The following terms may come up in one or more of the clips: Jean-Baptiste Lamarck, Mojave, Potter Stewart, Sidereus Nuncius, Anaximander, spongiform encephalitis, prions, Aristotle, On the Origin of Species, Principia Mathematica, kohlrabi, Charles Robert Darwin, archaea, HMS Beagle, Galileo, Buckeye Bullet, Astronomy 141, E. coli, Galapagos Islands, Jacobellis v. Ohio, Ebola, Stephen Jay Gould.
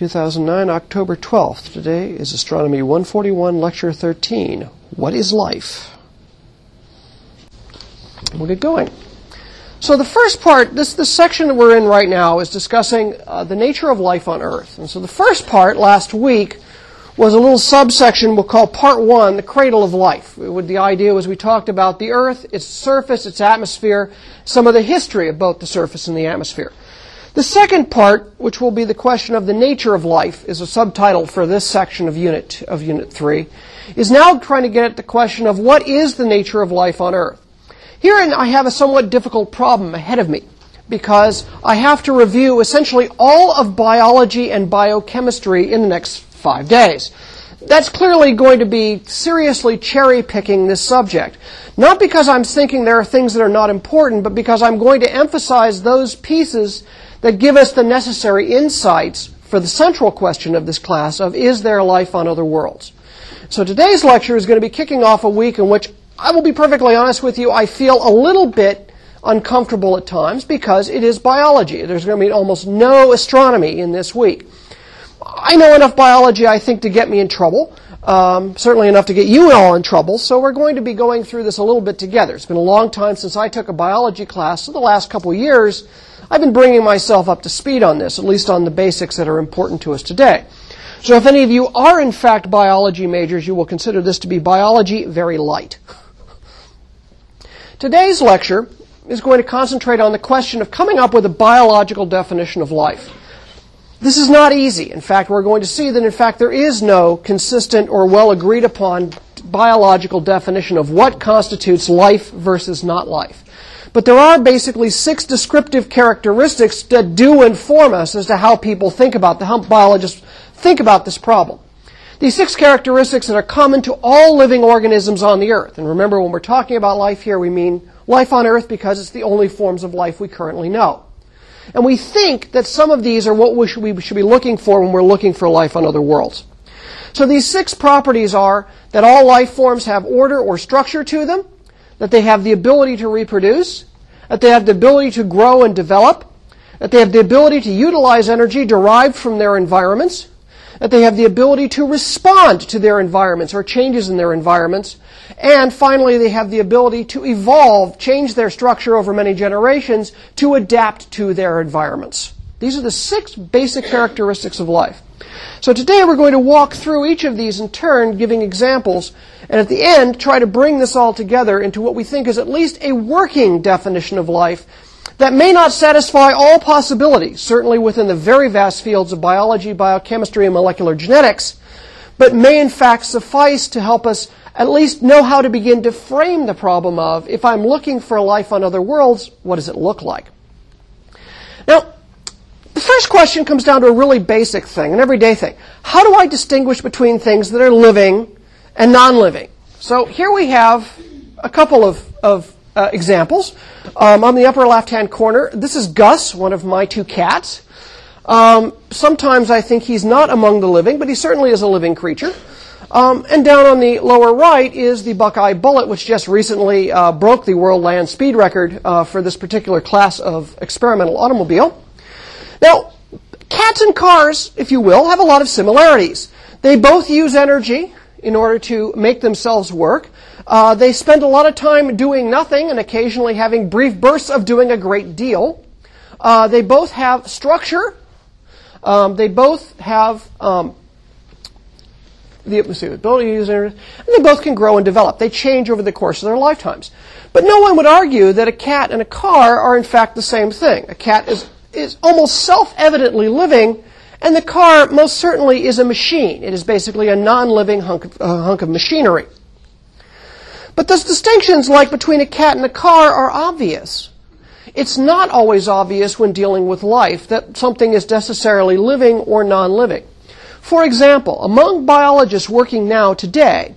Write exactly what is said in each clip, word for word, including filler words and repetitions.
two thousand nine, October twelfth. Today is Astronomy one forty-one, Lecture thirteen, What is Life? We'll get going. So the first part, this, this section that we're in right now is discussing uh, the nature of life on Earth. And so the first part, last week, was a little subsection we'll call Part one, the Cradle of Life. It would, the idea was we talked about the Earth, its surface, its atmosphere, some of the history of both the surface and the atmosphere. The second part, which will be the question of the nature of life, is a subtitle for this section of Unit of Unit three, is now trying to get at the question of what is the nature of life on Earth. Herein I have a somewhat difficult problem ahead of me, because I have to review essentially all of biology and biochemistry in the next five days. That's clearly going to be seriously cherry-picking this subject. Not because I'm thinking there are things that are not important, but because I'm going to emphasize those pieces that give us the necessary insights for the central question of this class of, is there life on other worlds? So today's lecture is going to be kicking off a week in which, I will be perfectly honest with you, I feel a little bit uncomfortable at times because it is biology. There's going to be almost no astronomy in this week. I know enough biology, I think, to get me in trouble, um, certainly enough to get you all in trouble, so we're going to be going through this a little bit together. It's been a long time since I took a biology class, so the last couple of years I've been bringing myself up to speed on this, at least on the basics that are important to us today. So if any of you are, in fact, biology majors, you will consider this to be biology very light. Today's lecture is going to concentrate on the question of coming up with a biological definition of life. This is not easy. In fact, we're going to see that, in fact, there is no consistent or well-agreed-upon biological definition of what constitutes life versus not life. But there are basically six descriptive characteristics that do inform us as to how people think about, the how biologists think about this problem. These six characteristics that are common to all living organisms on the Earth. And remember, when we're talking about life here, we mean life on Earth because it's the only forms of life we currently know. And we think that some of these are what we should, we should be looking for when we're looking for life on other worlds. So these six properties are that all life forms have order or structure to them, that they have the ability to reproduce, that they have the ability to grow and develop, that they have the ability to utilize energy derived from their environments, that they have the ability to respond to their environments or changes in their environments, and finally they have the ability to evolve, change their structure over many generations to adapt to their environments. These are the six basic characteristics of life. So today we're going to walk through each of these in turn, giving examples, and at the end try to bring this all together into what we think is at least a working definition of life that may not satisfy all possibilities, certainly within the very vast fields of biology, biochemistry, and molecular genetics, but may in fact suffice to help us at least know how to begin to frame the problem of, if I'm looking for life on other worlds, what does it look like? Now, the first question comes down to a really basic thing, an everyday thing. How do I distinguish between things that are living and non-living? So here we have a couple of, of Uh, examples. Um, on the upper left-hand corner, this is Gus, one of my two cats. Um, sometimes I think he's not among the living, but he certainly is a living creature. Um, and down on the lower right is the Buckeye Bullet, which just recently uh, broke the world land speed record uh, for this particular class of experimental automobile. Now, cats and cars, if you will, have a lot of similarities. They both use energy in order to make themselves work. Uh, they spend a lot of time doing nothing and occasionally having brief bursts of doing a great deal. Uh, they both have structure. Um, they both have um, the, let's see, the ability to use energy. And they both can grow and develop. They change over the course of their lifetimes. But no one would argue that a cat and a car are in fact the same thing. A cat is, is almost self-evidently living, and the car most certainly is a machine. It is basically a non-living hunk of, uh, hunk of machinery. But those distinctions, like between a cat and a car, are obvious. It's not always obvious when dealing with life that something is necessarily living or non-living. For example, among biologists working now today,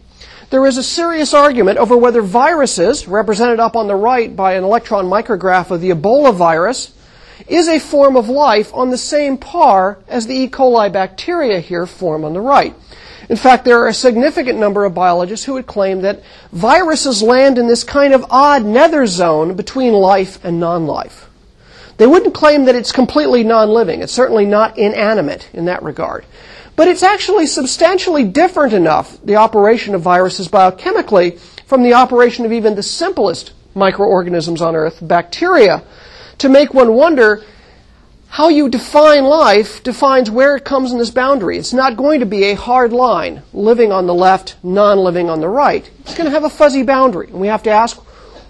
there is a serious argument over whether viruses, represented up on the right by an electron micrograph of the Ebola virus, is a form of life on the same par as the E. coli bacteria here form on the right. In fact, there are a significant number of biologists who would claim that viruses land in this kind of odd nether zone between life and non-life. They wouldn't claim that it's completely non-living. It's certainly not inanimate in that regard. But it's actually substantially different enough, the operation of viruses biochemically, from the operation of even the simplest microorganisms on Earth, bacteria, to make one wonder how you define life defines where it comes in this boundary. It's not going to be a hard line, living on the left, non-living on the right. It's going to have a fuzzy boundary, and we have to ask,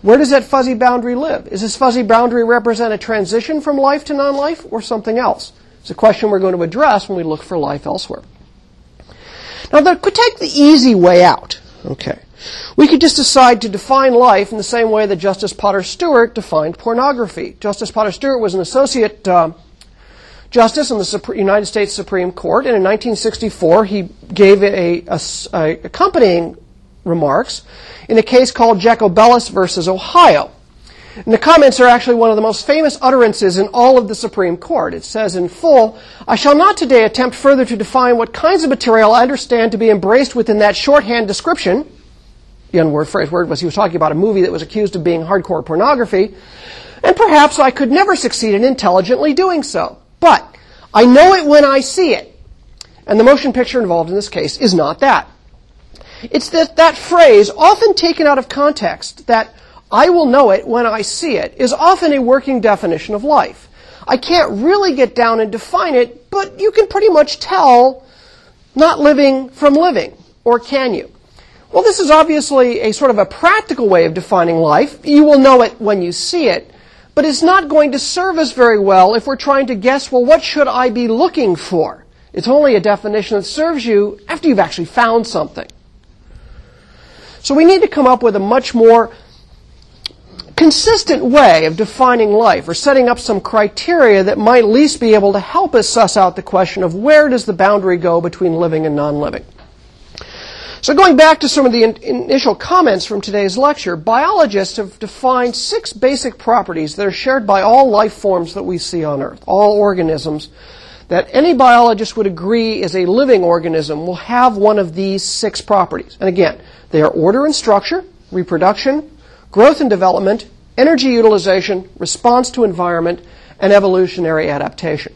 where does that fuzzy boundary live? Is this fuzzy boundary represent a transition from life to non-life or something else? It's a question we're going to address when we look for life elsewhere. Now, that could take the easy way out. Okay. We could just decide to define life in the same way that Justice Potter Stewart defined pornography. Justice Potter Stewart was an associate uh, justice in the Sup- United States Supreme Court, and in nineteen sixty-four he gave a, a, a accompanying remarks in a case called Jacobellis v. Ohio. And the comments are actually one of the most famous utterances in all of the Supreme Court. It says in full, "I shall not today attempt further to define what kinds of material I understand to be embraced within that shorthand description." The unword phrase word was he was talking about a movie that was accused of being hardcore pornography. "And perhaps I could never succeed in intelligently doing so. But I know it when I see it." And the motion picture involved in this case is not that. It's that that phrase, often taken out of context, that "I will know it when I see it," is often a working definition of life. I can't really get down and define it, but you can pretty much tell not living from living, or can you? Well, this is obviously a sort of a practical way of defining life. You will know it when you see it, but it's not going to serve us very well if we're trying to guess, well, what should I be looking for? It's only a definition that serves you after you've actually found something. So we need to come up with a much more consistent way of defining life, or setting up some criteria that might at least be able to help us suss out the question of where does the boundary go between living and non-living. So going back to some of the in- initial comments from today's lecture, biologists have defined six basic properties that are shared by all life forms that we see on Earth, all organisms, that any biologist would agree is a living organism will have one of these six properties. And again, they are order and structure, reproduction, growth and development, energy utilization, response to environment, and evolutionary adaptation.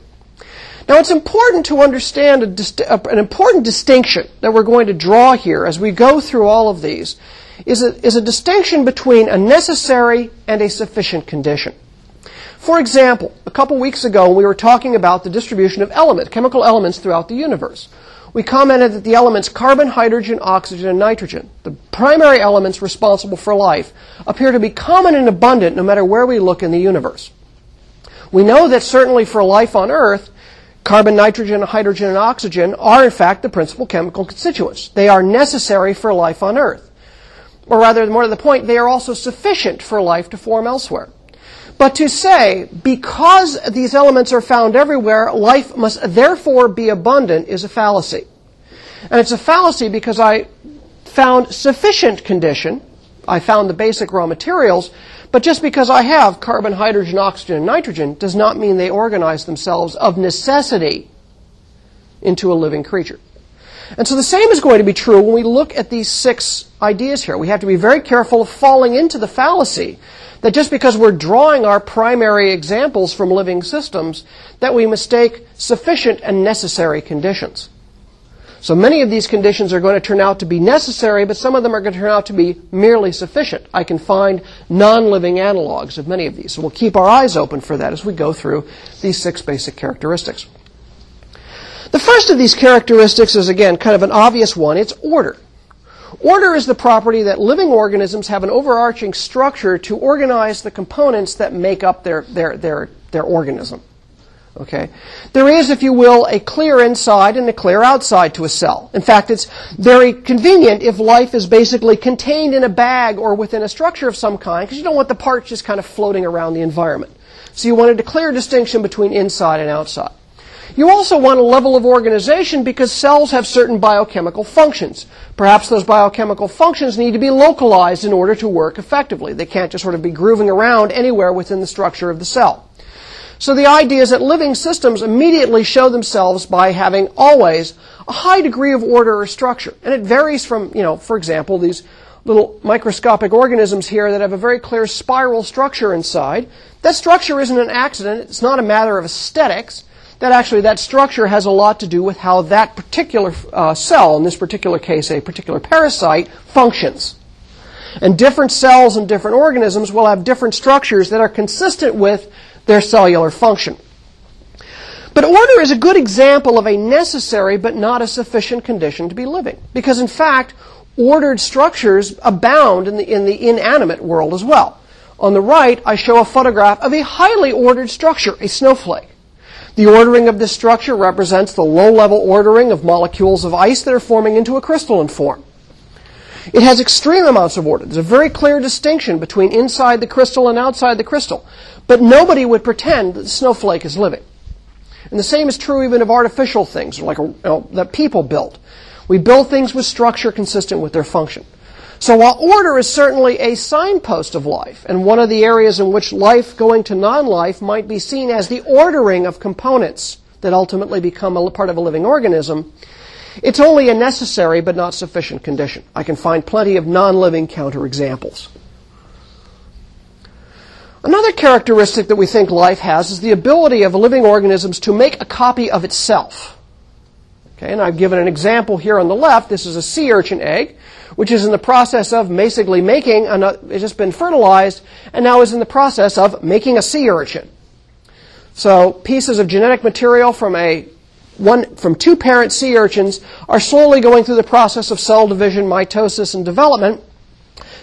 Now, it's important to understand a dist- a, an important distinction that we're going to draw here as we go through all of these, is a, is a distinction between a necessary and a sufficient condition. For example, a couple weeks ago we were talking about the distribution of elements, chemical elements throughout the universe. We commented that the elements carbon, hydrogen, oxygen, and nitrogen, the primary elements responsible for life, appear to be common and abundant no matter where we look in the universe. We know that certainly for life on Earth, carbon, nitrogen, hydrogen, and oxygen are in fact the principal chemical constituents. They are necessary for life on Earth. Or rather, more to the point, they are also sufficient for life to form elsewhere. But to say, because these elements are found everywhere, life must therefore be abundant is a fallacy. And it's a fallacy because I found sufficient condition, I found the basic raw materials, but just because I have carbon, hydrogen, oxygen, and nitrogen does not mean they organize themselves of necessity into a living creature. And so the same is going to be true when we look at these six ideas here. We have to be very careful of falling into the fallacy that just because we're drawing our primary examples from living systems, that we mistake sufficient and necessary conditions. So many of these conditions are going to turn out to be necessary, but some of them are going to turn out to be merely sufficient. I can find non-living analogs of many of these. So we'll keep our eyes open for that as we go through these six basic characteristics. The first of these characteristics is, again, kind of an obvious one. It's order. Order is the property that living organisms have an overarching structure to organize the components that make up their, their, their, their organism. Okay? There is, if you will, a clear inside and a clear outside to a cell. In fact, it's very convenient if life is basically contained in a bag or within a structure of some kind, because you don't want the parts just kind of floating around the environment. So you wanted a clear distinction between inside and outside. You also want a level of organization because cells have certain biochemical functions. Perhaps those biochemical functions need to be localized in order to work effectively. They can't just sort of be grooving around anywhere within the structure of the cell. So the idea is that living systems immediately show themselves by having always a high degree of order or structure. And it varies from, you know, for example, these little microscopic organisms here that have a very clear spiral structure inside. That structure isn't an accident. It's not a matter of aesthetics. That actually, that structure has a lot to do with how that particular uh, cell, in this particular case, a particular parasite, functions. And different cells and different organisms will have different structures that are consistent with their cellular function. But order is a good example of a necessary but not a sufficient condition to be living. Because, in fact, ordered structures abound in the, in the inanimate world as well. On the right, I show a photograph of a highly ordered structure, a snowflake. The ordering of this structure represents the low-level ordering of molecules of ice that are forming into a crystalline form. It has extreme amounts of order. There's a very clear distinction between inside the crystal and outside the crystal. But nobody would pretend that the snowflake is living. And the same is true even of artificial things like a, you know, that people built. We build things with structure consistent with their function. So while order is certainly a signpost of life, and one of the areas in which life going to non-life might be seen as the ordering of components that ultimately become a part of a living organism, it's only a necessary but not sufficient condition. I can find plenty of non-living counterexamples. Another characteristic that we think life has is the ability of living organisms to make a copy of itself. Okay, and I've given an example here on the left. This is a sea urchin egg, which is in the process of basically making, another, it's just been fertilized, and now is in the process of making a sea urchin. So pieces of genetic material from, a, one, from two parent sea urchins are slowly going through the process of cell division, mitosis, and development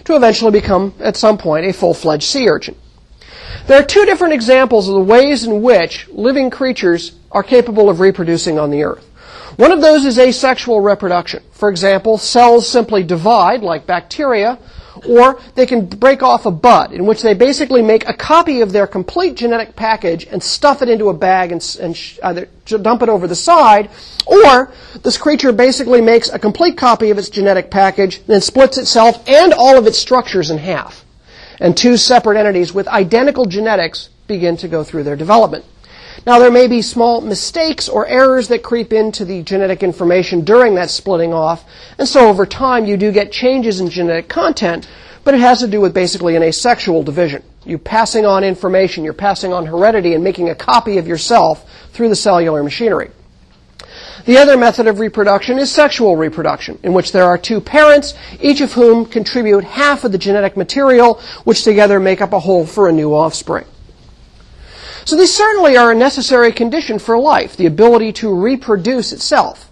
to eventually become, at some point, a full-fledged sea urchin. There are two different examples of the ways in which living creatures are capable of reproducing on the Earth. One of those is asexual reproduction. For example, cells simply divide, like bacteria, or they can break off a bud, in which they basically make a copy of their complete genetic package and stuff it into a bag and, and sh either dump it over the side, or this creature basically makes a complete copy of its genetic package, then splits itself and all of its structures in half. And two separate entities with identical genetics begin to go through their development. Now, there may be small mistakes or errors that creep into the genetic information during that splitting off, and so over time you do get changes in genetic content, but it has to do with basically an asexual division. You're passing on information, you're passing on heredity, and making a copy of yourself through the cellular machinery. The other method of reproduction is sexual reproduction, in which there are two parents, each of whom contribute half of the genetic material, which together make up a whole for a new offspring. So these certainly are a necessary condition for life, the ability to reproduce itself.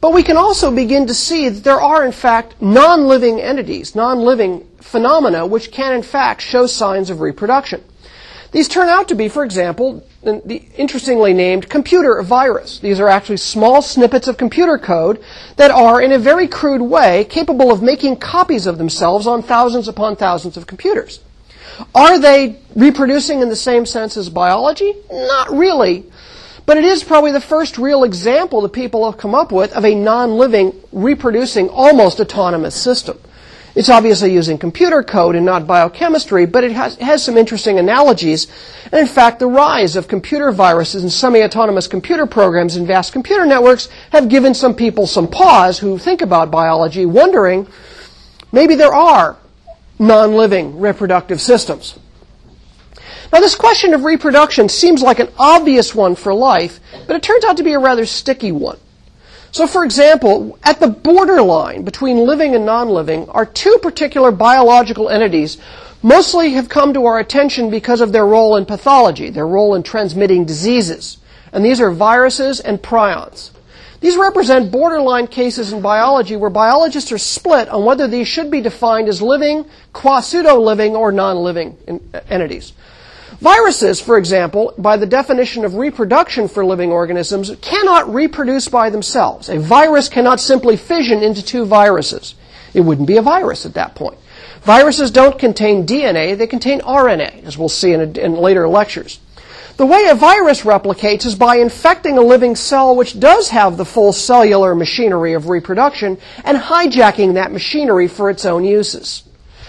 But we can also begin to see that there are, in fact, non-living entities, non-living phenomena, which can, in fact, show signs of reproduction. These turn out to be, for example, the interestingly named computer virus. These are actually small snippets of computer code that are, in a very crude way, capable of making copies of themselves on thousands upon thousands of computers. Are they reproducing in the same sense as biology? Not really. But it is probably the first real example that people have come up with of a non-living, reproducing, almost autonomous system. It's obviously using computer code and not biochemistry, but it has, has some interesting analogies. And in fact, the rise of computer viruses and semi-autonomous computer programs in vast computer networks have given some people some pause who think about biology, wondering, maybe there are non-living reproductive systems. Now, this question of reproduction seems like an obvious one for life, but it turns out to be a rather sticky one. So, for example, at the borderline between living and non-living are two particular biological entities mostly have come to our attention because of their role in pathology, their role in transmitting diseases. And these are viruses and prions. These represent borderline cases in biology where biologists are split on whether these should be defined as living, quasi-pseudo-living, or non-living entities. Viruses, for example, by the definition of reproduction for living organisms, cannot reproduce by themselves. A virus cannot simply fission into two viruses. It wouldn't be a virus at that point. Viruses don't contain D N A, they contain R N A, as we'll see in, a, in later lectures. The way a virus replicates is by infecting a living cell which does have the full cellular machinery of reproduction and hijacking that machinery for its own uses.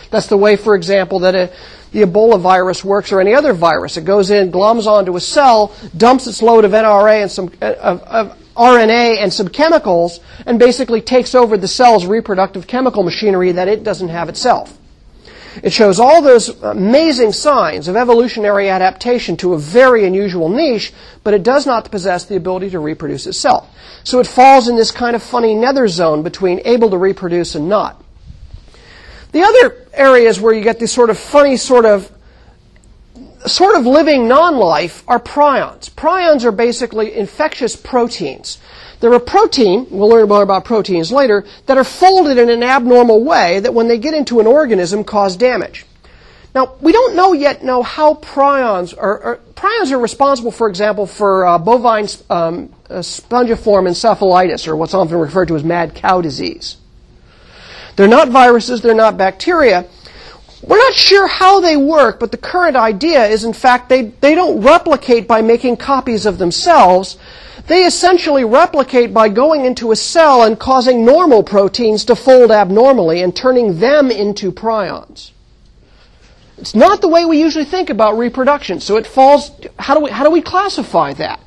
That's the way, for example, that a, the Ebola virus works or any other virus. It goes in, glums onto a cell, dumps its load of N R A and some, of, of R N A and some chemicals and basically takes over the cell's reproductive chemical machinery that it doesn't have itself. It shows all those amazing signs of evolutionary adaptation to a very unusual niche, but it does not possess the ability to reproduce itself. So it falls in this kind of funny nether zone between able to reproduce and not. The other areas where you get this sort of funny sort of sort of living non-life are prions. Prions are basically infectious proteins. They're a protein, we'll learn more about proteins later, that are folded in an abnormal way that when they get into an organism cause damage. Now, we don't know yet know how prions are, are prions are responsible, for example, for uh, bovine um, uh, spongiform encephalitis, or what's often referred to as mad cow disease. They're not viruses, they're not bacteria. We're not sure how they work, but the current idea is, in fact, they, they don't replicate by making copies of themselves. They essentially replicate by going into a cell and causing normal proteins to fold abnormally and turning them into prions. It's not the way we usually think about reproduction, so it falls... How do we, how do we classify that?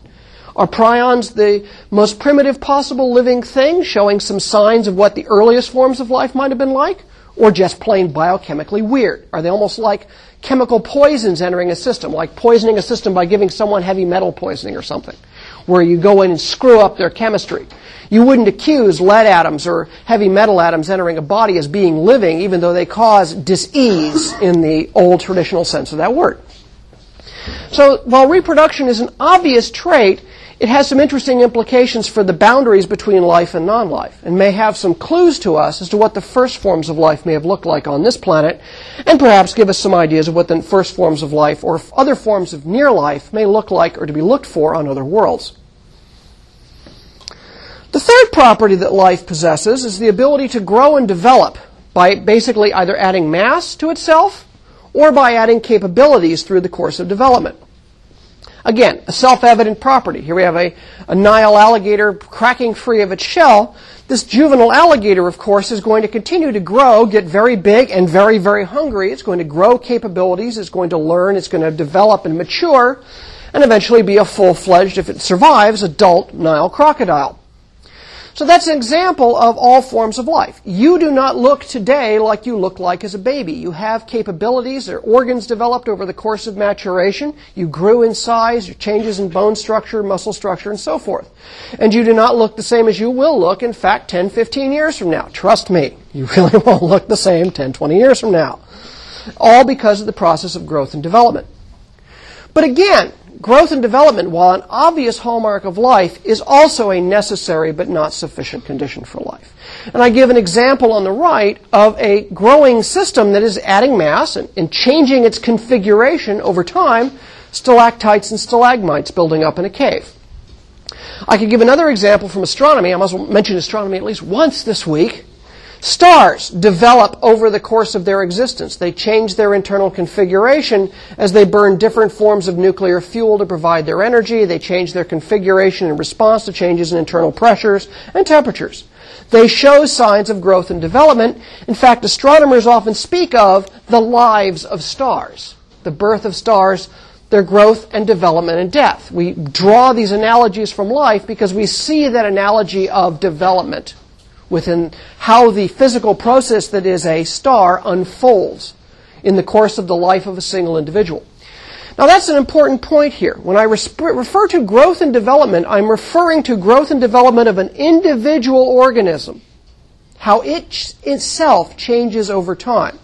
Are prions the most primitive possible living thing, showing some signs of what the earliest forms of life might have been like? Or just plain biochemically weird? Are they almost like chemical poisons entering a system, like poisoning a system by giving someone heavy metal poisoning or something, where you go in and screw up their chemistry? You wouldn't accuse lead atoms or heavy metal atoms entering a body as being living, even though they cause dis-ease in the old traditional sense of that word. So while reproduction is an obvious trait, it has some interesting implications for the boundaries between life and non-life, and may have some clues to us as to what the first forms of life may have looked like on this planet, and perhaps give us some ideas of what the first forms of life or other forms of near life may look like or to be looked for on other worlds. The third property that life possesses is the ability to grow and develop by basically either adding mass to itself or by adding capabilities through the course of development. Again, a self-evident property. Here we have a, a Nile alligator cracking free of its shell. This juvenile alligator, of course, is going to continue to grow, get very big and very, very hungry. It's going to grow capabilities. It's going to learn. It's going to develop and mature and eventually be a full-fledged, if it survives, adult Nile crocodile. So that's an example of all forms of life. You do not look today like you look like as a baby. You have capabilities or organs developed over the course of maturation. You grew in size, your changes in bone structure, muscle structure, and so forth. And you do not look the same as you will look, in fact, ten, fifteen years from now. Trust me, you really won't look the same ten, twenty years from now. All because of the process of growth and development. But again, growth and development, while an obvious hallmark of life, is also a necessary but not sufficient condition for life. And I give an example on the right of a growing system that is adding mass and, and changing its configuration over time, stalactites and stalagmites building up in a cave. I could give another example from astronomy. I must mention astronomy at least once this week. Stars develop over the course of their existence. They change their internal configuration as they burn different forms of nuclear fuel to provide their energy. They change their configuration in response to changes in internal pressures and temperatures. They show signs of growth and development. In fact, astronomers often speak of the lives of stars, the birth of stars, their growth and development and death. We draw these analogies from life because we see that analogy of development within how the physical process that is a star unfolds in the course of the life of a single individual. Now that's an important point here. When I refer to growth and development, I'm referring to growth and development of an individual organism, how it itself changes over time.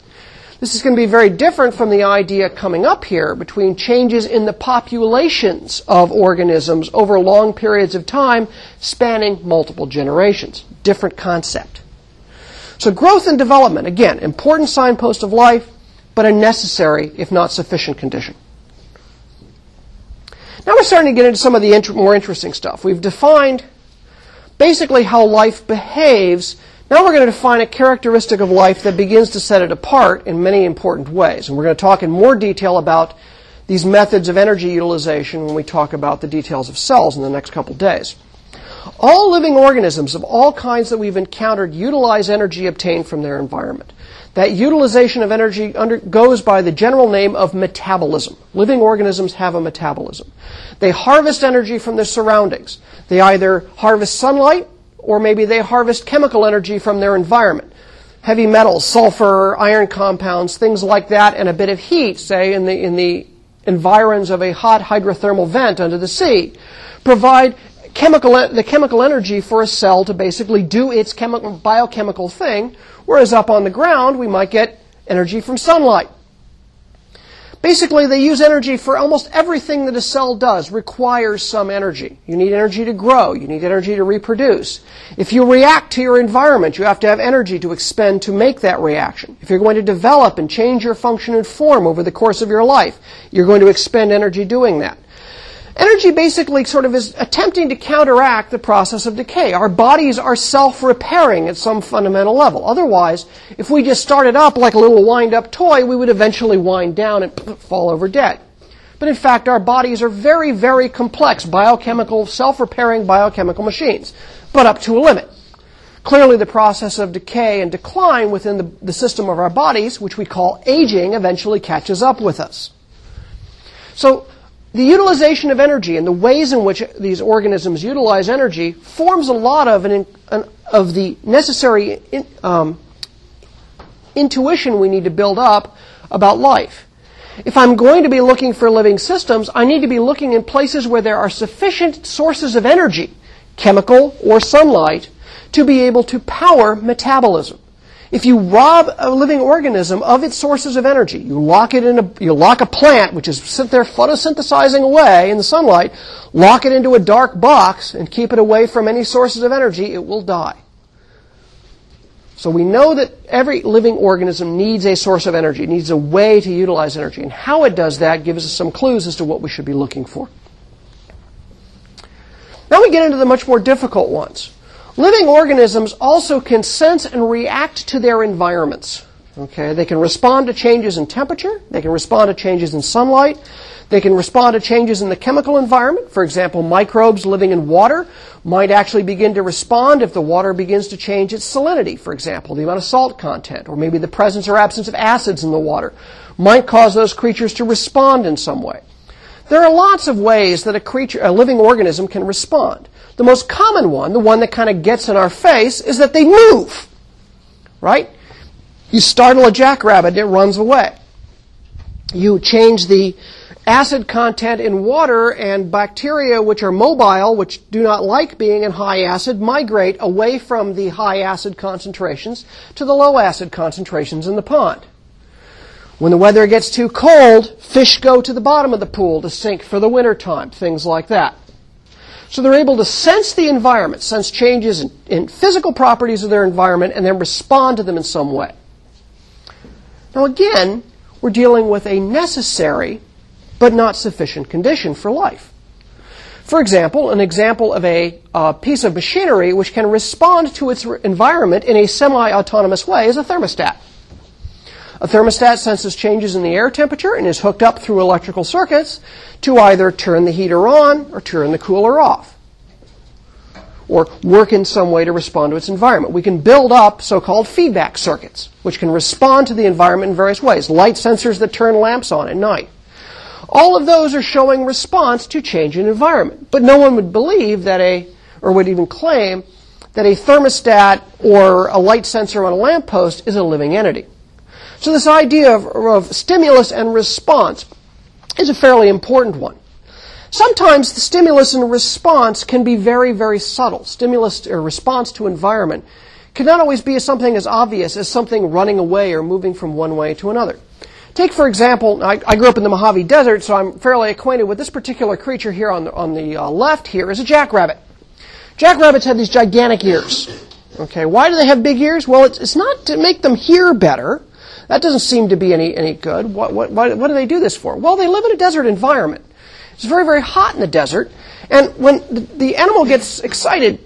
This is going to be very different from the idea coming up here between changes in the populations of organisms over long periods of time spanning multiple generations. Different concept. So growth and development, again, important signpost of life, but a necessary, if not sufficient, condition. Now we're starting to get into some of the int- more interesting stuff. We've defined basically how life behaves. Now we're going to define a characteristic of life that begins to set it apart in many important ways. And we're going to talk in more detail about these methods of energy utilization when we talk about the details of cells in the next couple days. All living organisms of all kinds that we've encountered utilize energy obtained from their environment. That utilization of energy goes by the general name of metabolism. Living organisms have a metabolism. They harvest energy from their surroundings. They either harvest sunlight, or maybe they harvest chemical energy from their environment. Heavy metals, sulfur, iron compounds, things like that, and a bit of heat, say, in the, in the environs of a hot hydrothermal vent under the sea, provide chemical, the chemical energy for a cell to basically do its chemical, biochemical thing, whereas up on the ground, we might get energy from sunlight. Basically, they use energy for almost everything that a cell does requires some energy. You need energy to grow. You need energy to reproduce. If you react to your environment, you have to have energy to expend to make that reaction. If you're going to develop and change your function and form over the course of your life, you're going to expend energy doing that. Energy basically sort of is attempting to counteract the process of decay. Our bodies are self-repairing at some fundamental level. Otherwise, if we just started up like a little wind-up toy, we would eventually wind down and fall over dead. But in fact, our bodies are very, very complex biochemical, self-repairing biochemical machines, but up to a limit. Clearly, the process of decay and decline within the, the system of our bodies, which we call aging, eventually catches up with us. So, the utilization of energy and the ways in which these organisms utilize energy forms a lot of, an, an, of the necessary in, um, intuition we need to build up about life. If I'm going to be looking for living systems, I need to be looking in places where there are sufficient sources of energy, chemical or sunlight, to be able to power metabolism. If you rob a living organism of its sources of energy, you lock it in a, you lock a plant, which is sit there photosynthesizing away in the sunlight, lock it into a dark box and keep it away from any sources of energy, it will die. So we know that every living organism needs a source of energy, needs a way to utilize energy. And how it does that gives us some clues as to what we should be looking for. Now we get into the much more difficult ones. Living organisms also can sense and react to their environments. Okay, they can respond to changes in temperature. They can respond to changes in sunlight. They can respond to changes in the chemical environment. For example, microbes living in water might actually begin to respond if the water begins to change its salinity, for example, the amount of salt content, or maybe the presence or absence of acids in the water might cause those creatures to respond in some way. There are lots of ways that a creature, a living organism can respond. The most common one, the one that kind of gets in our face, is that they move, right? You startle a jackrabbit, it runs away. You change the acid content in water, and bacteria which are mobile, which do not like being in high acid, migrate away from the high acid concentrations to the low acid concentrations in the pond. When the weather gets too cold, fish go to the bottom of the pool to sink for the wintertime, things like that. So they're able to sense the environment, sense changes in, in physical properties of their environment, and then respond to them in some way. Now again, we're dealing with a necessary but not sufficient condition for life. For example, an example of a uh, piece of machinery which can respond to its environment in a semi-autonomous way is a thermostat. A thermostat senses changes in the air temperature and is hooked up through electrical circuits to either turn the heater on or turn the cooler off, or work in some way to respond to its environment. We can build up so-called feedback circuits, which can respond to the environment in various ways, light sensors that turn lamps on at night. All of those are showing response to change in environment, but no one would believe that a, or would even claim, that a thermostat or a light sensor on a lamppost is a living entity. So this idea of, of stimulus and response is a fairly important one. Sometimes the stimulus and response can be very, very subtle. Stimulus or response to environment can not always be something as obvious as something running away or moving from one way to another. Take, for example, I, I grew up in the Mojave Desert, so I'm fairly acquainted with this particular creature here on the, on the uh, left here is a jackrabbit. Jackrabbits have these gigantic ears. Okay, why do they have big ears? Well, it's, it's not to make them hear better. That doesn't seem to be any, any good. What, what, what do they do this for? Well, they live in a desert environment. It's very, very hot in the desert. And when the, the animal gets excited,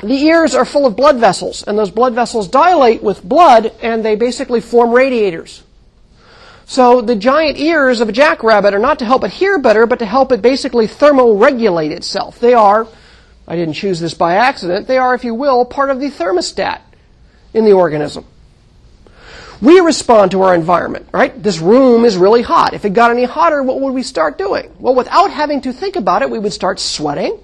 the ears are full of blood vessels. And those blood vessels dilate with blood, and they basically form radiators. So the giant ears of a jackrabbit are not to help it hear better, but to help it basically thermoregulate itself. They are I didn't choose this by accident. They are, if you will, part of the thermostat in the organism. We respond to our environment, right? This room is really hot. If it got any hotter, what would we start doing? Well, without having to think about it, we would start sweating.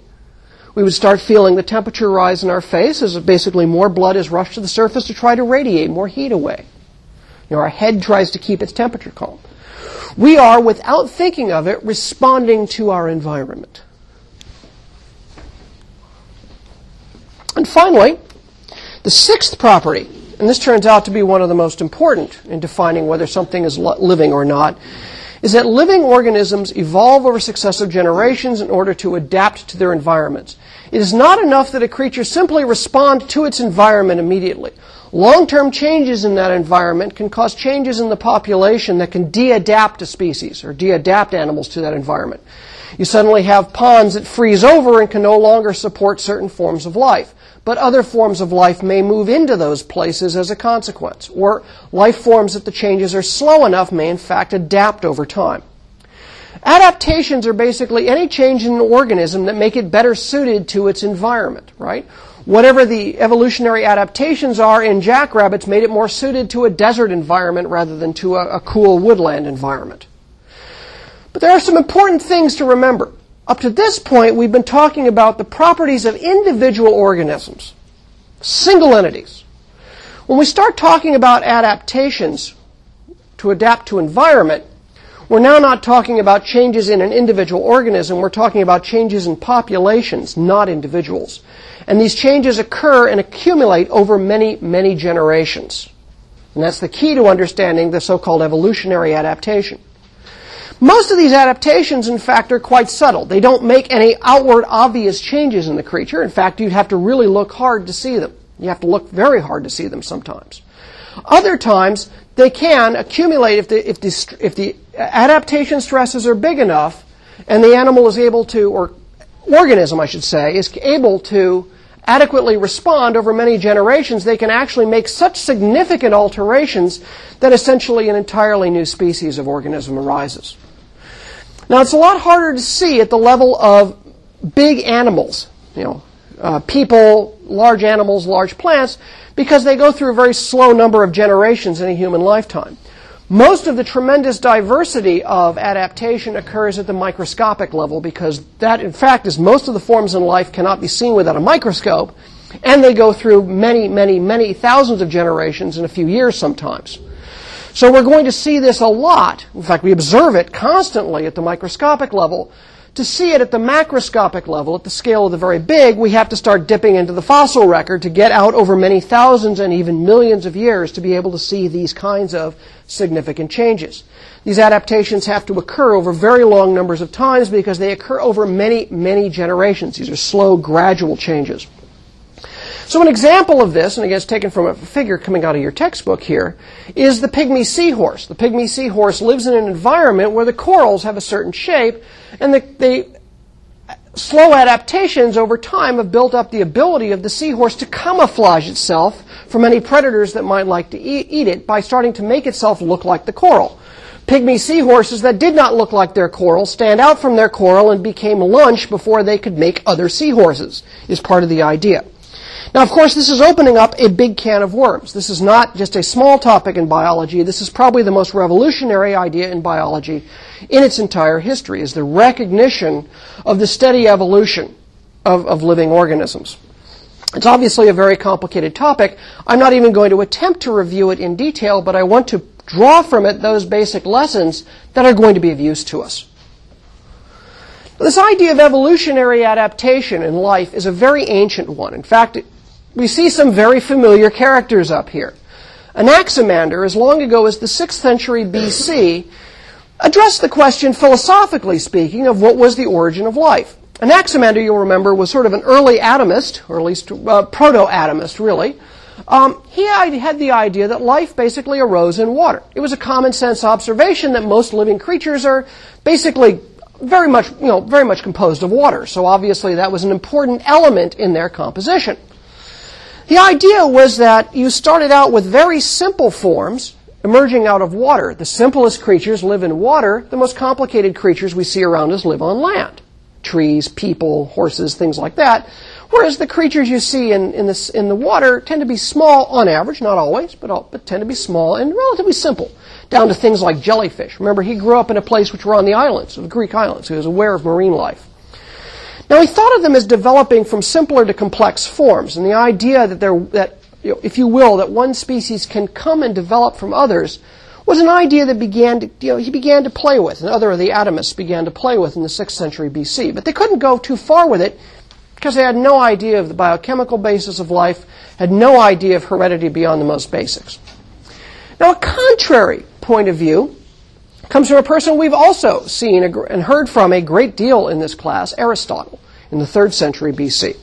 We would start feeling the temperature rise in our face as basically more blood is rushed to the surface to try to radiate more heat away. You know, our head tries to keep its temperature calm. We are, without thinking of it, responding to our environment. And finally, the sixth property, and this turns out to be one of the most important in defining whether something is living or not, is that living organisms evolve over successive generations in order to adapt to their environments. It is not enough that a creature simply respond to its environment immediately. Long-term changes in that environment can cause changes in the population that can de-adapt a species or de-adapt animals to that environment. You suddenly have ponds that freeze over and can no longer support certain forms of life. But other forms of life may move into those places as a consequence, or life forms that the changes are slow enough may in fact adapt over time. Adaptations are basically any change in an organism that make it better suited to its environment, right? Whatever the evolutionary adaptations are in jackrabbits made it more suited to a desert environment rather than to a, a cool woodland environment. But there are some important things to remember. Up to this point, we've been talking about the properties of individual organisms, single entities. When we start talking about adaptations to adapt to environment, we're now not talking about changes in an individual organism. We're talking about changes in populations, not individuals. And these changes occur and accumulate over many, many generations. And that's the key to understanding the so-called evolutionary adaptation. Most of these adaptations, in fact, are quite subtle. They don't make any outward obvious changes in the creature. In fact, you'd have to really look hard to see them. You have to look very hard to see them sometimes. Other times, they can accumulate if the, if the, if the adaptation stresses are big enough and the animal is able to, or organism, I should say, is able to adequately respond over many generations, they can actually make such significant alterations that essentially an entirely new species of organism arises. Now, it's a lot harder to see at the level of big animals, you know, uh, people, large animals, large plants, because they go through a very slow number of generations in a human lifetime. Most of the tremendous diversity of adaptation occurs at the microscopic level because that, in fact, is most of the forms in life cannot be seen without a microscope, and they go through many, many, many thousands of generations in a few years sometimes. So we're going to see this a lot. In fact, we observe it constantly at the microscopic level. To see it at the macroscopic level, at the scale of the very big, we have to start dipping into the fossil record to get out over many thousands and even millions of years to be able to see these kinds of significant changes. These adaptations have to occur over very long numbers of times because they occur over many, many generations. These are slow, gradual changes. So an example of this, and again it's taken from a figure coming out of your textbook here, is the pygmy seahorse. The pygmy seahorse lives in an environment where the corals have a certain shape, and the, the slow adaptations over time have built up the ability of the seahorse to camouflage itself from any predators that might like to eat, eat it by starting to make itself look like the coral. Pygmy seahorses that did not look like their coral stand out from their coral and became lunch before they could make other seahorses, is part of the idea. Now, of course, this is opening up a big can of worms. This is not just a small topic in biology. This is probably the most revolutionary idea in biology in its entire history, is the recognition of the steady evolution of, of living organisms. It's obviously a very complicated topic. I'm not even going to attempt to review it in detail, but I want to draw from it those basic lessons that are going to be of use to us. This idea of evolutionary adaptation in life is a very ancient one. In fact, it, we see some very familiar characters up here. Anaximander, as long ago as the sixth century B C, addressed the question, philosophically speaking, of what was the origin of life. Anaximander, you'll remember, was sort of an early atomist, or at least uh, proto-atomist, really. Um, he had the idea that life basically arose in water. It was a common sense observation that most living creatures are basically very much, you know, very much composed of water. So obviously that was an important element in their composition. The idea was that you started out with very simple forms emerging out of water. The simplest creatures live in water. The most complicated creatures we see around us live on land. trees, people, horses, things like that. Whereas the creatures you see in, in, this, in the water tend to be small on average, not always, but, all, but tend to be small and relatively simple, down to things like jellyfish. Remember, he grew up in a place which were on the islands, the Greek islands, so he was aware of marine life. Now, he thought of them as developing from simpler to complex forms, and the idea that, they're, that you know, if you will, that one species can come and develop from others was an idea that began to, you know, he began to play with, and other of the atomists began to play with in the sixth century B C. But they couldn't go too far with it because they had no idea of the biochemical basis of life, had no idea of heredity beyond the most basics. Now, a contrary point of view comes from a person we've also seen and heard from a great deal in this class, Aristotle, in the third century B C.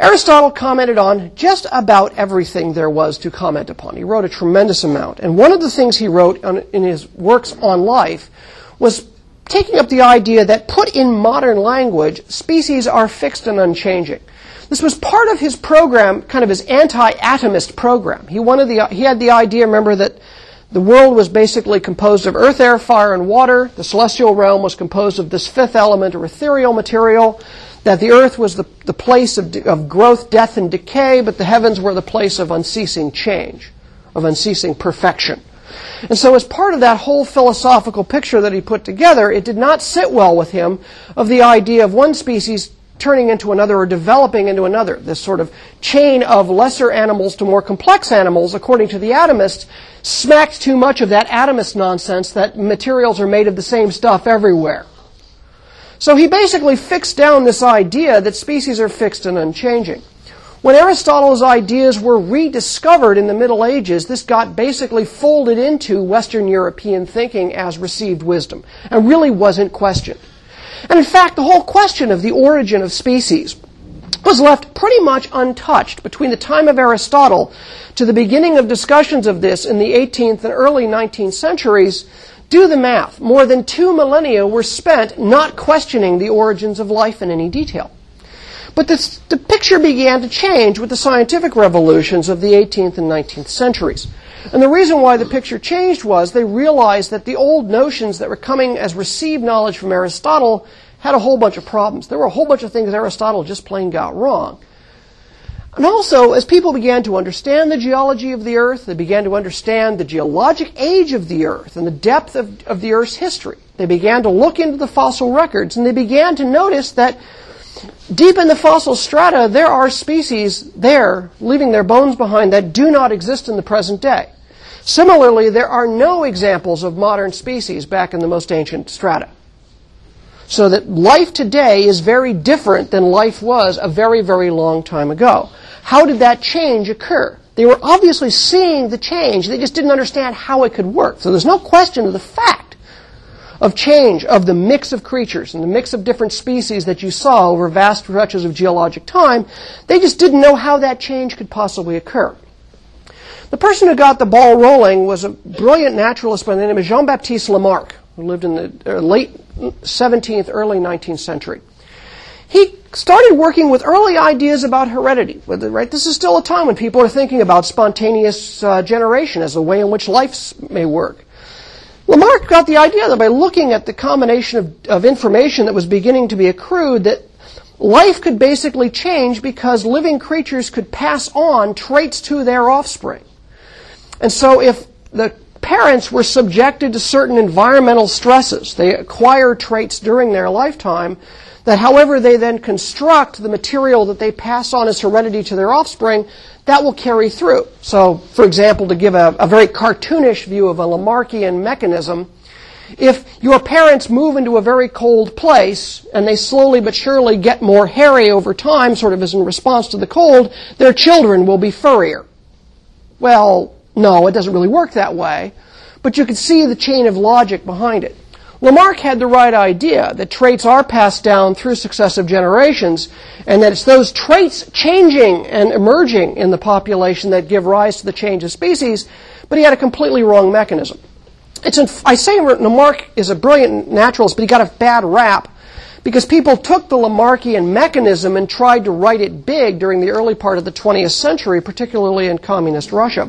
Aristotle commented on just about everything there was to comment upon. He wrote a tremendous amount. And one of the things he wrote on, in his works on life was taking up the idea that, put in modern language, species are fixed and unchanging. This was part of his program, kind of his anti-atomist program. He wanted the, he had the idea, remember, that the world was basically composed of earth, air, fire, and water. The celestial realm was composed of this fifth element or ethereal material. That the earth was the, the place of, of growth, death, and decay, but the heavens were the place of unceasing change, of unceasing perfection. And so as part of that whole philosophical picture that he put together, it did not sit well with him of the idea of one species turning into another or developing into another, this sort of chain of lesser animals to more complex animals, according to the atomists, smacked too much of that atomist nonsense that materials are made of the same stuff everywhere. So he basically fixed down this idea that species are fixed and unchanging. When Aristotle's ideas were rediscovered in the Middle Ages, this got basically folded into Western European thinking as received wisdom, and really wasn't questioned. And in fact, the whole question of the origin of species was left pretty much untouched between the time of Aristotle to the beginning of discussions of this in the eighteenth and early nineteenth centuries. Do the math. More than two millennia were spent not questioning the origins of life in any detail. But this, the picture began to change with the scientific revolutions of the eighteenth and nineteenth centuries. And the reason why the picture changed was they realized that the old notions that were coming as received knowledge from Aristotle had a whole bunch of problems. There were a whole bunch of things Aristotle just plain got wrong. And also, as people began to understand the geology of the Earth, they began to understand the geologic age of the Earth and the depth of, of the Earth's history. They began to look into the fossil records, and they began to notice that deep in the fossil strata, there are species there, leaving their bones behind, that do not exist in the present day. Similarly, there are no examples of modern species back in the most ancient strata. So that life today is very different than life was a very, very long time ago. How did that change occur? They were obviously seeing the change. They just didn't understand how it could work. So there's no question of the fact of change, of the mix of creatures and the mix of different species that you saw over vast stretches of geologic time. They just didn't know how that change could possibly occur. The person who got the ball rolling was a brilliant naturalist by the name of Jean-Baptiste Lamarck, who lived in the late seventeenth, early nineteenth century. He started working with early ideas about heredity. Right? This is still a time when people are thinking about spontaneous uh, generation as a way in which life may work. Lamarck got the idea that by looking at the combination of, of information that was beginning to be accrued, that life could basically change because living creatures could pass on traits to their offspring. And so if the parents were subjected to certain environmental stresses, they acquire traits during their lifetime, that however they then construct the material that they pass on as heredity to their offspring, that will carry through. So, for example, to give a, a very cartoonish view of a Lamarckian mechanism, if your parents move into a very cold place and they slowly but surely get more hairy over time, sort of as in response to the cold, their children will be furrier. Well, no, it doesn't really work that way, but you can see the chain of logic behind it. Lamarck had the right idea that traits are passed down through successive generations, and that it's those traits changing and emerging in the population that give rise to the change of species, but he had a completely wrong mechanism. It's an, I say Lamarck is a brilliant naturalist, but he got a bad rap because people took the Lamarckian mechanism and tried to write it big during the early part of the twentieth century, particularly in communist Russia.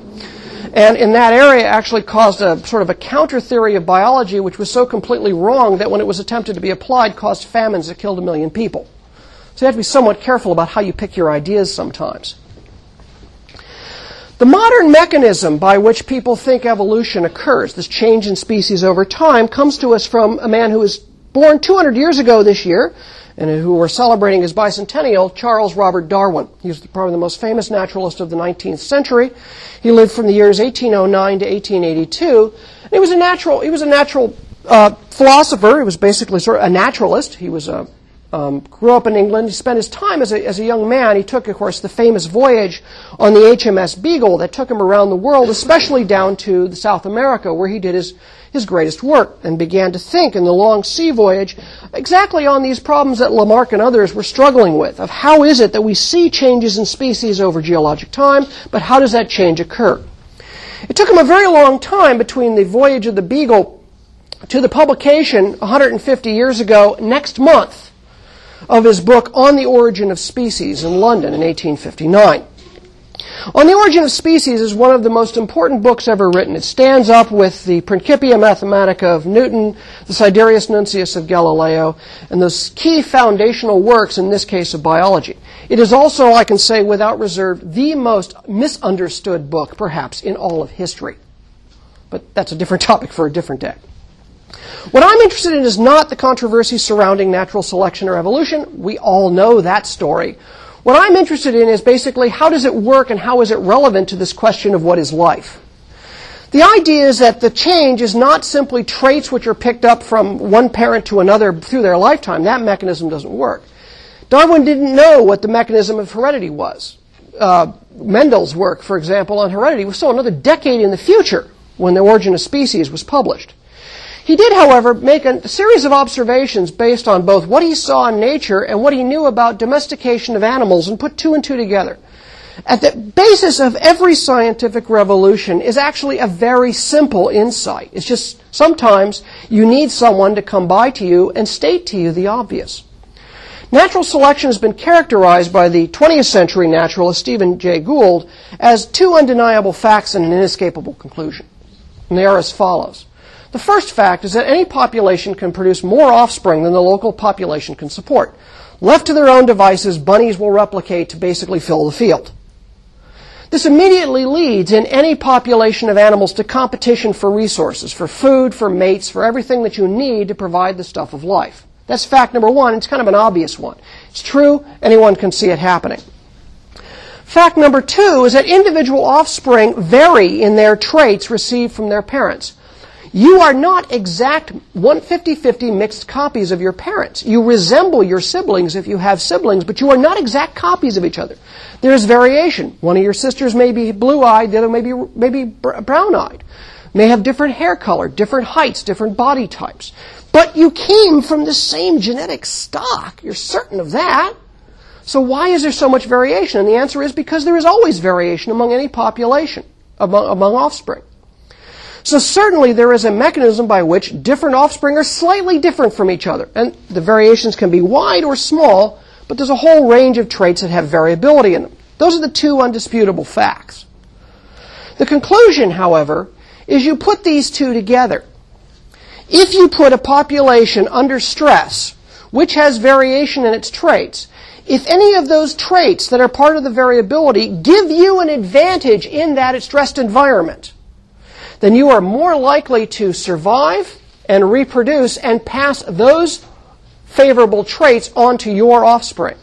and in that area actually caused a sort of a counter theory of biology which was so completely wrong that when it was attempted to be applied caused famines that killed a million people. So you have to be somewhat careful about how you pick your ideas sometimes. The modern mechanism by which people think evolution occurs, this change in species over time, comes to us from a man who was born two hundred years ago this year, and who we're celebrating his bicentennial, Charles Robert Darwin. He was probably the most famous naturalist of the nineteenth century. He lived from the years eighteen oh nine to eighteen eighty-two. And he was a natural, he was a natural uh, philosopher. He was basically sort of a naturalist. He was a Um, grew up in England. He spent his time as a, as a young man. He took, of course, the famous voyage on the H M S Beagle that took him around the world, especially down to the South America, where he did his, his greatest work and began to think in the long sea voyage exactly on these problems that Lamarck and others were struggling with, of how is it that we see changes in species over geologic time, but how does that change occur? It took him a very long time between the voyage of the Beagle to the publication one hundred fifty years ago next month of his book, On the Origin of Species, in London in eighteen fifty-nine. On the Origin of Species is one of the most important books ever written. It stands up with the Principia Mathematica of Newton, the Sidereus Nuncius of Galileo, and those key foundational works, in this case, of biology. It is also, I can say without reserve, the most misunderstood book, perhaps, in all of history. But that's a different topic for a different day. What I'm interested in is not the controversy surrounding natural selection or evolution. We all know that story. What I'm interested in is basically how does it work and how is it relevant to this question of what is life? The idea is that the change is not simply traits which are picked up from one parent to another through their lifetime. That mechanism doesn't work. Darwin didn't know what the mechanism of heredity was. Uh, Mendel's work, for example, on heredity was still another decade in the future when The Origin of Species was published. He did, however, make a series of observations based on both what he saw in nature and what he knew about domestication of animals and put two and two together. At the basis of every scientific revolution is actually a very simple insight. It's just sometimes you need someone to come by to you and state to you the obvious. Natural selection has been characterized by the twentieth century naturalist Stephen Jay Gould as two undeniable facts and an inescapable conclusion. And they are as follows. The first fact is that any population can produce more offspring than the local population can support. Left to their own devices, bunnies will replicate to basically fill the field. This immediately leads in any population of animals to competition for resources, for food, for mates, for everything that you need to provide the stuff of life. That's fact number one. It's kind of an obvious one. It's true. Anyone can see it happening. Fact number two is that individual offspring vary in their traits received from their parents. You are not exact fifty-fifty mixed copies of your parents. You resemble your siblings if you have siblings, but you are not exact copies of each other. There is variation. One of your sisters may be blue-eyed, the other may be, may be brown-eyed. May have different hair color, different heights, different body types. But you came from the same genetic stock. You're certain of that. So why is there so much variation? And the answer is because there is always variation among any population, among, among offspring. So certainly there is a mechanism by which different offspring are slightly different from each other. And the variations can be wide or small, but there's a whole range of traits that have variability in them. Those are the two undisputable facts. The conclusion, however, is you put these two together. If you put a population under stress, which has variation in its traits, if any of those traits that are part of the variability give you an advantage in that stressed environment, then you are more likely to survive and reproduce and pass those favorable traits onto your offspring.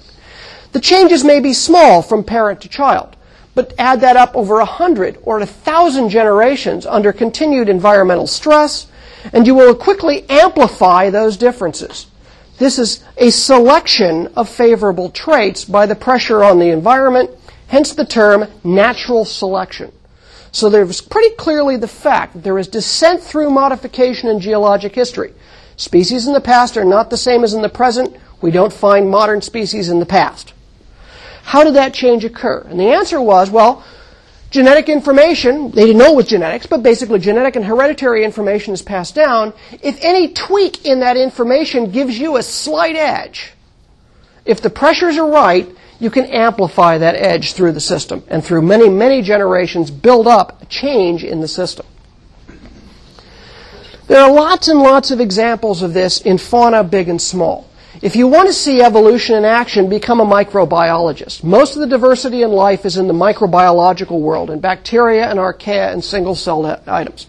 The changes may be small from parent to child, but add that up over a hundred or a thousand generations under continued environmental stress, and you will quickly amplify those differences. This is a selection of favorable traits by the pressure on the environment, hence the term natural selection. So there's pretty clearly the fact that there is descent through modification in geologic history. Species in the past are not the same as in the present. We don't find modern species in the past. How did that change occur? And the answer was, well, genetic information, they didn't know it was genetics, but basically genetic and hereditary information is passed down. If any tweak in that information gives you a slight edge, if the pressures are right, you can amplify that edge through the system and through many, many generations build up a change in the system. There are lots and lots of examples of this in fauna big and small. If you want to see evolution in action, become a microbiologist. Most of the diversity in life is in the microbiological world, in bacteria and archaea and single-celled items.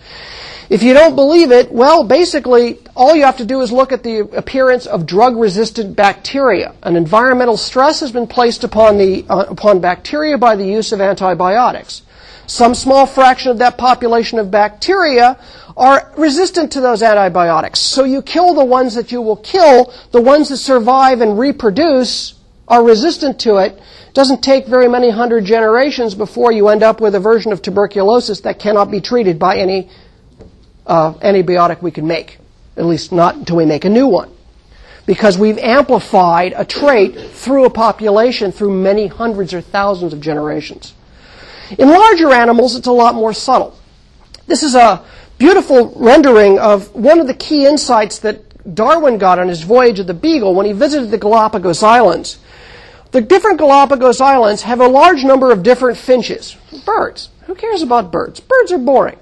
If you don't believe it, well, basically, all you have to do is look at the appearance of drug-resistant bacteria. An environmental stress has been placed upon, the, uh, upon bacteria by the use of antibiotics. Some small fraction of that population of bacteria are resistant to those antibiotics. So you kill the ones that you will kill. The ones that survive and reproduce are resistant to it. It doesn't take very many hundred generations before you end up with a version of tuberculosis that cannot be treated by any uh, antibiotic we can make, at least not until we make a new one, because we've amplified a trait through a population through many hundreds or thousands of generations. In larger animals, it's a lot more subtle. This is a beautiful rendering of one of the key insights that Darwin got on his voyage of the Beagle when he visited the Galapagos Islands. The different Galapagos Islands have a large number of different finches. Birds. Who cares about birds? Birds are boring,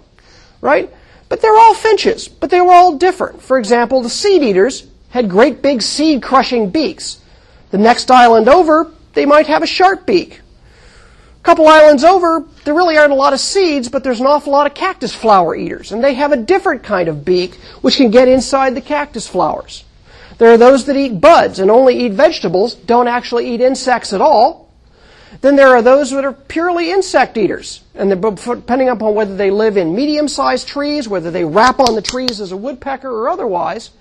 right? But they're all finches, but they were all different. For example, the seed eaters had great big seed-crushing beaks. The next island over, they might have a sharp beak. A couple islands over, there really aren't a lot of seeds, but there's an awful lot of cactus flower eaters, and they have a different kind of beak which can get inside the cactus flowers. There are those that eat buds and only eat vegetables, don't actually eat insects at all. Then there are those that are purely insect eaters, and depending upon whether they live in medium-sized trees, whether they rap on the trees as a woodpecker or otherwise,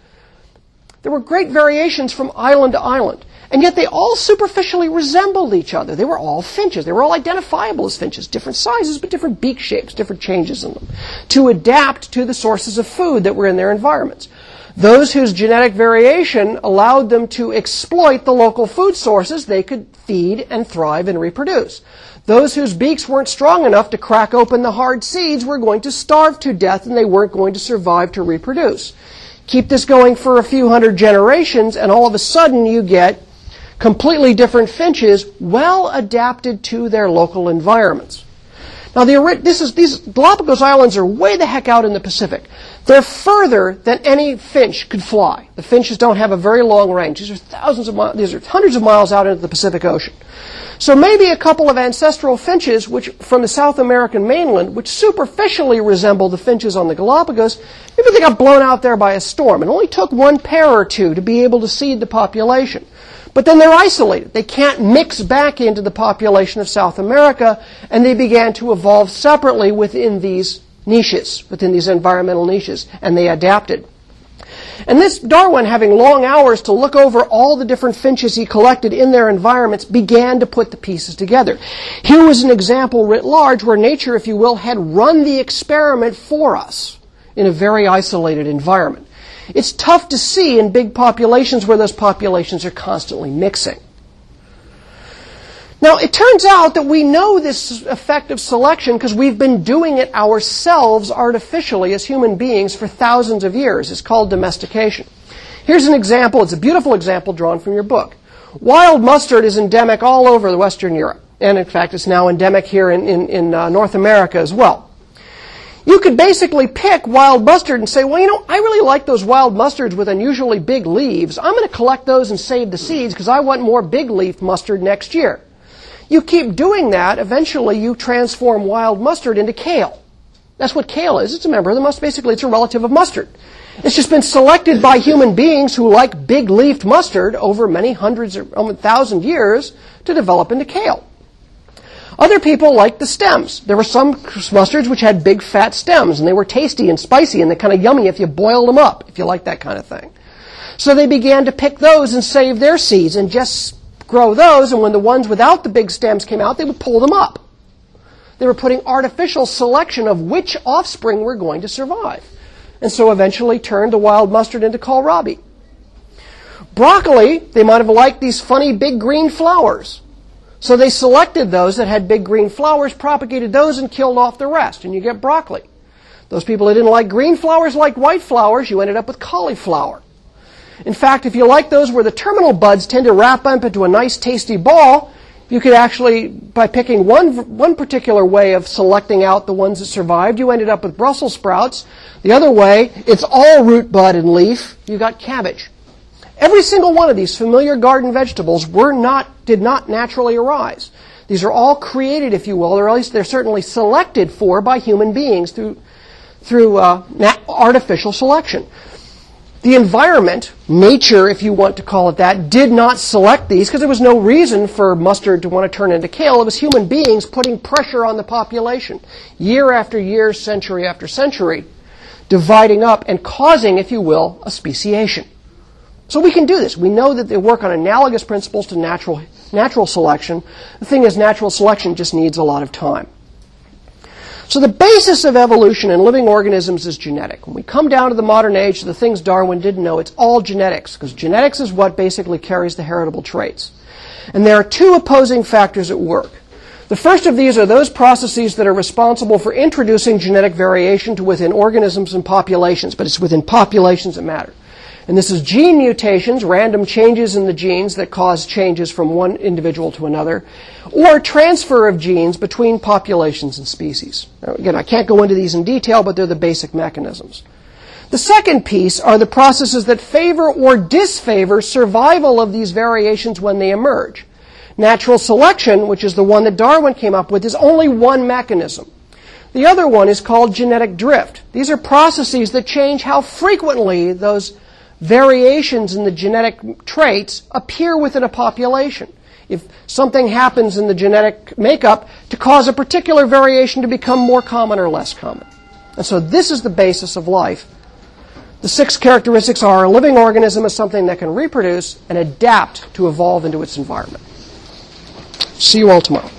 there were great variations from island to island. And yet they all superficially resembled each other. They were all finches. They were all identifiable as finches, different sizes, but different beak shapes, different changes in them, to adapt to the sources of food that were in their environments. Those whose genetic variation allowed them to exploit the local food sources, they could feed and thrive and reproduce. Those whose beaks weren't strong enough to crack open the hard seeds were going to starve to death, and they weren't going to survive to reproduce. Keep this going for a few hundred generations, and all of a sudden you get completely different finches, well adapted to their local environments. Now, the, this is, these Galapagos Islands are way the heck out in the Pacific. They're further than any finch could fly. The finches don't have a very long range. These are thousands of miles, these are hundreds of miles out into the Pacific Ocean. So maybe a couple of ancestral finches, which from the South American mainland, which superficially resemble the finches on the Galapagos, maybe they got blown out there by a storm. It only took one pair or two to be able to seed the population. But then they're isolated. They can't mix back into the population of South America, and they began to evolve separately within these niches, within these environmental niches, and they adapted. And this Darwin, having long hours to look over all the different finches he collected in their environments, began to put the pieces together. Here was an example writ large where nature, if you will, had run the experiment for us in a very isolated environment. It's tough to see in big populations where those populations are constantly mixing. Now, it turns out that we know this effect of selection because we've been doing it ourselves artificially as human beings for thousands of years. It's called domestication. Here's an example. It's a beautiful example drawn from your book. Wild mustard is endemic all over Western Europe. And, in fact, it's now endemic here in, in, in uh, North America as well. You could basically pick wild mustard and say, well, you know, I really like those wild mustards with unusually big leaves. I'm going to collect those and save the seeds because I want more big leaf mustard next year. You keep doing that, eventually you transform wild mustard into kale. That's what kale is. It's a member of the mustard. Basically, it's a relative of mustard. It's just been selected by human beings who like big-leafed mustard over many hundreds or um, thousand years to develop into kale. Other people liked the stems. There were some mustards which had big, fat stems, and they were tasty and spicy, and they're kind of yummy if you boiled them up, if you like that kind of thing. So they began to pick those and save their seeds and just grow those, and when the ones without the big stems came out, they would pull them up. They were putting artificial selection of which offspring were going to survive, and so eventually turned the wild mustard into kohlrabi. Broccoli, they might have liked these funny big green flowers. So they selected those that had big green flowers, propagated those, and killed off the rest, and you get broccoli. Those people that didn't like green flowers liked white flowers, you ended up with cauliflower. In fact, if you like those where the terminal buds tend to wrap up into a nice tasty ball, You could actually, by picking one, one particular way of selecting out the ones that survived, you ended up with Brussels sprouts. The other way, it's all root, bud, and leaf. You got cabbage. Every single one of these familiar garden vegetables were not, did not naturally arise. These are all created, if you will, or at least they're certainly selected for by human beings through, through uh, nat- artificial selection. The environment, nature, if you want to call it that, did not select these because there was no reason for mustard to want to turn into kale. It was human beings putting pressure on the population, year after year, century after century, dividing up and causing, if you will, a speciation. So we can do this. We know that they work on analogous principles to natural, natural selection. The thing is, natural selection just needs a lot of time. So the basis of evolution in living organisms is genetic. When we come down to the modern age, the things Darwin didn't know, it's all genetics, because genetics is what basically carries the heritable traits. And there are two opposing factors at work. The first of these are those processes that are responsible for introducing genetic variation to within organisms and populations, but it's within populations that matter. And this is gene mutations, random changes in the genes that cause changes from one individual to another, or transfer of genes between populations and species. Now, again, I can't go into these in detail, but they're the basic mechanisms. The second piece are the processes that favor or disfavor survival of these variations when they emerge. Natural selection, which is the one that Darwin came up with, is only one mechanism. The other one is called genetic drift. These are processes that change how frequently those variations in the genetic traits appear within a population. If something happens in the genetic makeup to cause a particular variation to become more common or less common. And so this is the basis of life. The six characteristics are: a living organism is something that can reproduce and adapt to evolve into its environment. See you all tomorrow.